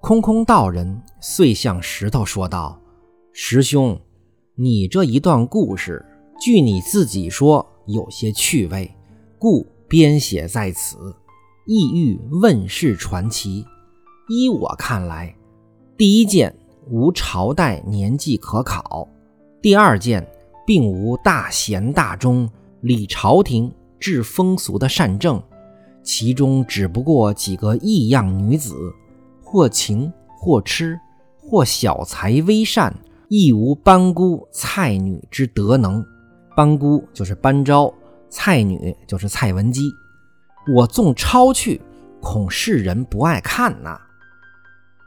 空空道人遂向石头说道：“师兄，你这一段故事，据你自己说有些趣味，故编写在此，意欲问世传奇。依我看来，第一件无朝代年纪可考，第二件并无大贤大忠理朝廷治风俗的善政，其中只不过几个异样女子，或情或痴，或小财微善，亦无班姑蔡女之德能。班姑就是班昭，蔡女就是蔡文姬。我纵抄去，恐世人不爱看呐。”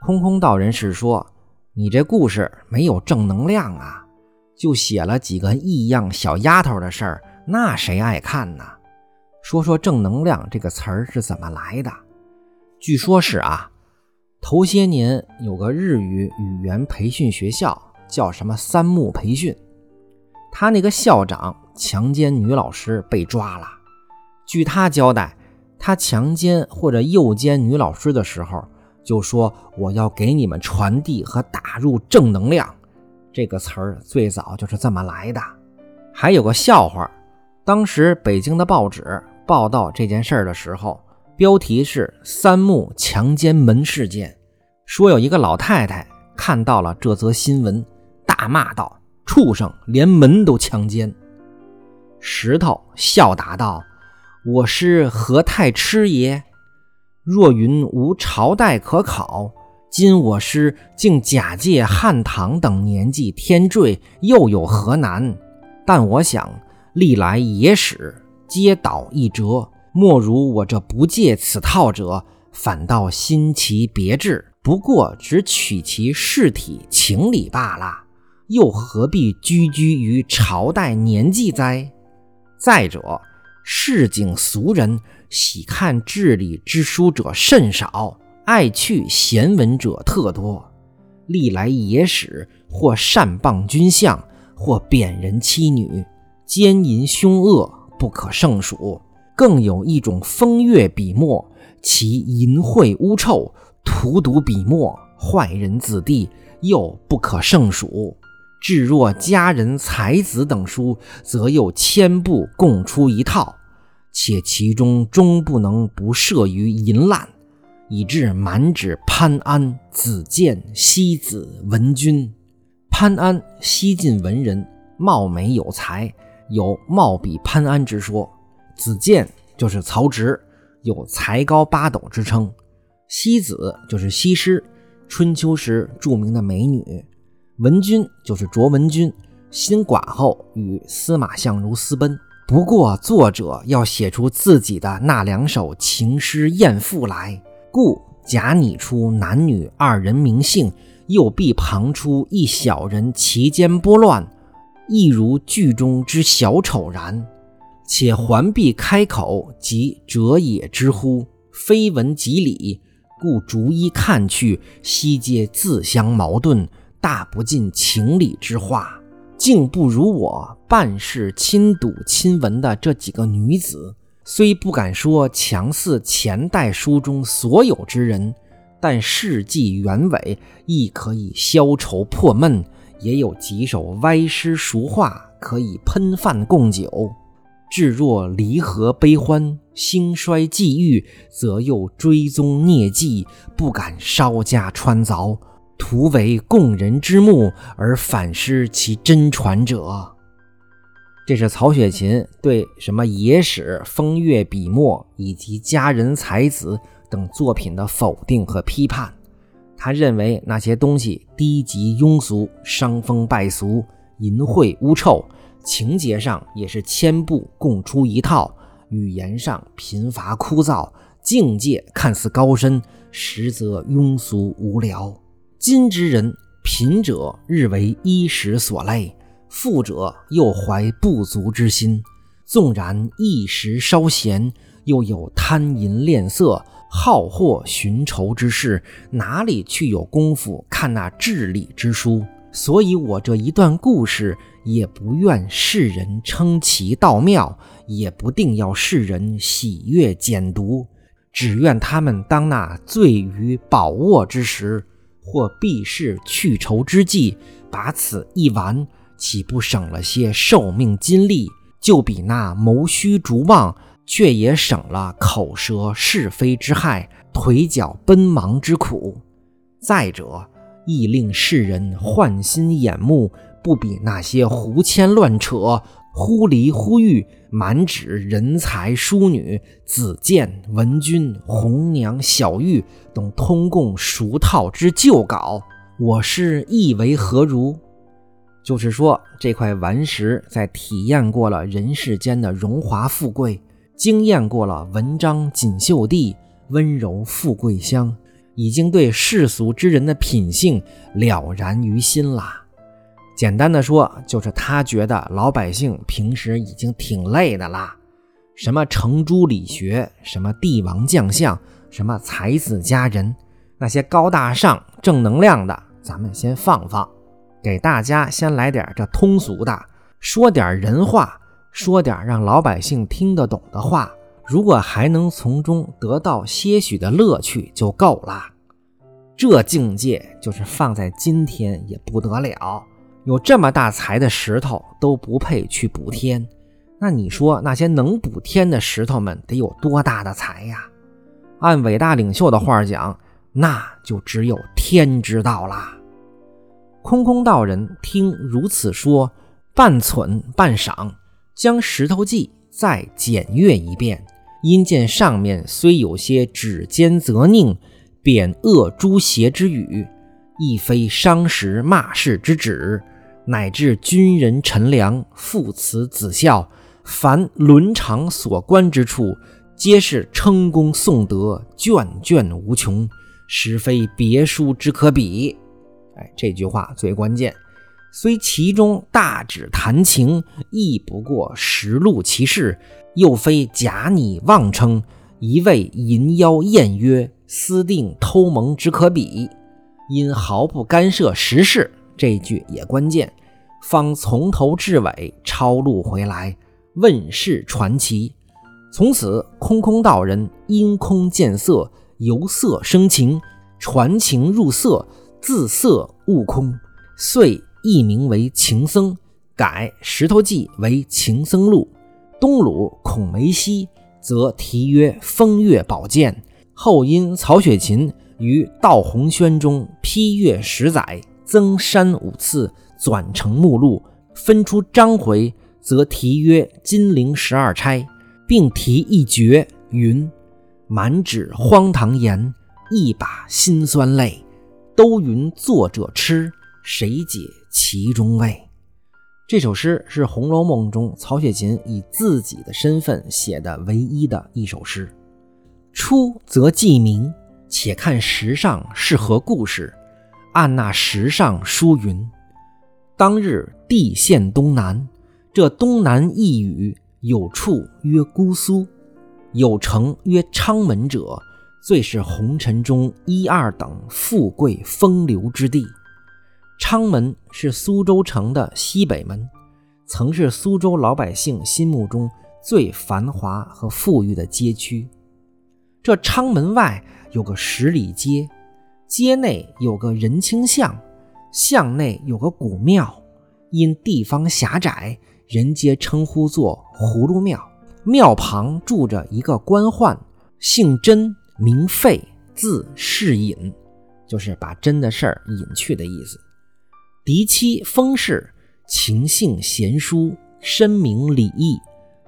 空空道人是说，你这故事没有正能量啊，就写了几个异样小丫头的事儿，那谁爱看呢？说说正能量这个词儿是怎么来的。据说是啊，头些年有个日语语言培训学校，叫什么三木培训，他那个校长强奸女老师被抓了。据他交代，他强奸或者诱奸女老师的时候，就说我要给你们传递和打入正能量，这个词儿最早就是这么来的。还有个笑话，当时北京的报纸报道这件事儿的时候，标题是三木强奸门事件，说有一个老太太看到了这则新闻，大骂道：“畜生，连门都强奸！”石头笑答道：“我师何太痴也？若云无朝代可考，今我师竟假借汉唐等年纪天坠，又有何难？但我想历来野史皆倒一折，莫如我这不借此套者，反倒新奇别致，不过只取其事体情理罢了，又何必拘拘于朝代年纪哉？再者，市井俗人喜看治理之书者甚少，爱趣闲文者特多。历来野史或善谤君相，或贬人妻女，奸淫凶恶不可胜数。更有一种风月笔墨，其淫秽污臭，荼毒笔墨，坏人子弟，又不可胜数。至若佳人才子等书，则又千部共出一套，且其中终不能不涉于淫滥，以致满指潘安、子建、西子、文君。潘安西晋文人，貌美有才，有貌比潘安之说。子建就是曹植，有才高八斗之称。西子就是西施，春秋时著名的美女。文君就是卓文君，新寡后与司马相如私奔。不过作者要写出自己的那两首情诗艳赋来，故假拟出男女二人名姓，又必旁出一小人其间拨乱，亦如剧中之小丑然。且还必开口，即者也之乎，非文即理，故逐一看去，悉皆自相矛盾，大不尽情理之话，竟不如我办事亲睹亲闻的这几个女子。虽不敢说强似前代书中所有之人，但事迹原委亦可以消愁破闷，也有几首歪诗俗话可以喷饭供酒。至若离合悲欢，兴衰际遇，则又追踪孽迹，不敢稍加穿凿，徒为供人之目，而反失其真传者。这是曹雪芹对什么野史、风月笔墨以及佳人才子等作品的否定和批判。他认为那些东西低级庸俗，伤风败俗，淫秽污臭，情节上也是千部共出一套，语言上贫乏枯燥，境界看似高深，实则庸俗无聊。今之人，贫者日为衣食所累，富者又怀不足之心，纵然一时稍闲，又有贪淫恋色、好货寻仇之事，哪里去有功夫看那治理之书？所以我这一段故事也不愿世人称其道妙，也不定要世人喜悦简读，只愿他们当那醉于饱卧之时，或避世去愁之际，把此一玩，岂不省了些寿命筋力？就比那谋虚逐妄，却也省了口舌是非之害，腿脚奔忙之苦。再者，亦令世人换心眼目，不比那些胡牵乱扯、忽离忽遇、满指人才淑女、子建文君、红娘小玉等通共熟套之旧稿，我是亦为何如？就是说，这块顽石在体验过了人世间的荣华富贵，经验过了文章锦绣地、温柔富贵乡，已经对世俗之人的品性了然于心啦。简单的说，就是他觉得老百姓平时已经挺累的啦，什么程朱理学，什么帝王将相，什么才子佳人，那些高大上正能量的咱们先放放，给大家先来点这通俗的，说点人话，说点让老百姓听得懂的话，如果还能从中得到些许的乐趣就够了。这境界就是放在今天也不得了，有这么大财的石头都不配去补天，那你说那些能补天的石头们得有多大的财呀？按伟大领袖的话讲，那就只有天知道啦。空空道人听如此说，半忖半晌，将石头记再检阅一遍，因见上面虽有些指尖责佞、贬恶诛邪之语，亦非伤时骂世之旨，乃至君人臣良、父慈子孝，凡伦常所关之处，皆是称功颂德，卷卷无穷，实非别书之可比。这句话最关键，虽其中大指谈情，亦不过实录其事，又非假拟妄称，一味淫妖艳约、私定偷盟之可比。因毫不干涉时事，这句也关键，方从头至尾抄录回来，问世传奇。从此空空道人因空见色，由色生情，传情入色，自色悟空，遂易名为情僧，改石头记为情僧录。东鲁孔梅熙则题曰风月宝鉴，后因曹雪芹于道红轩中批阅10载，增删5次，纂成目录，分出章回，则题曰金陵12钗，并题一绝云：满纸荒唐言，一把辛酸泪，都云作者痴，谁解其中味。这首诗是《红楼梦》中曹雪芹以自己的身份写的唯一的一首诗。出则记名，且看时上是何故事。按那时上书云：当日地陷东南，这东南一隅有处曰姑苏，有城曰阊门者，最是红尘中1、2等富贵风流之地。阊门是苏州城的西北门，曾是苏州老百姓心目中最繁华和富裕的街区。这阊门外有个10里街，街内有个仁清巷，巷内有个古庙，因地方狭窄，人皆称呼作葫芦庙。庙旁住着一个官宦，姓甄名费，字世隐，就是把甄的事儿隐去的意思。嫡妻封氏，情性贤淑，深明礼义，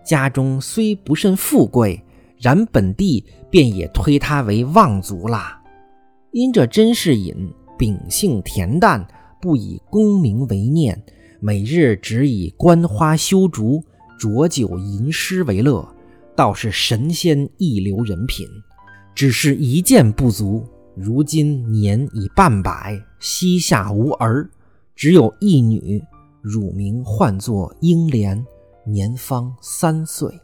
家中虽不甚富贵，然本地便也推他为望族啦。因这甄士隐秉性恬淡，不以功名为念，每日只以观花修竹、浊酒吟诗为乐，倒是神仙一流人品。只是一件不足，如今年已半百，膝下无儿，只有一女，乳名唤作英莲，年方3岁。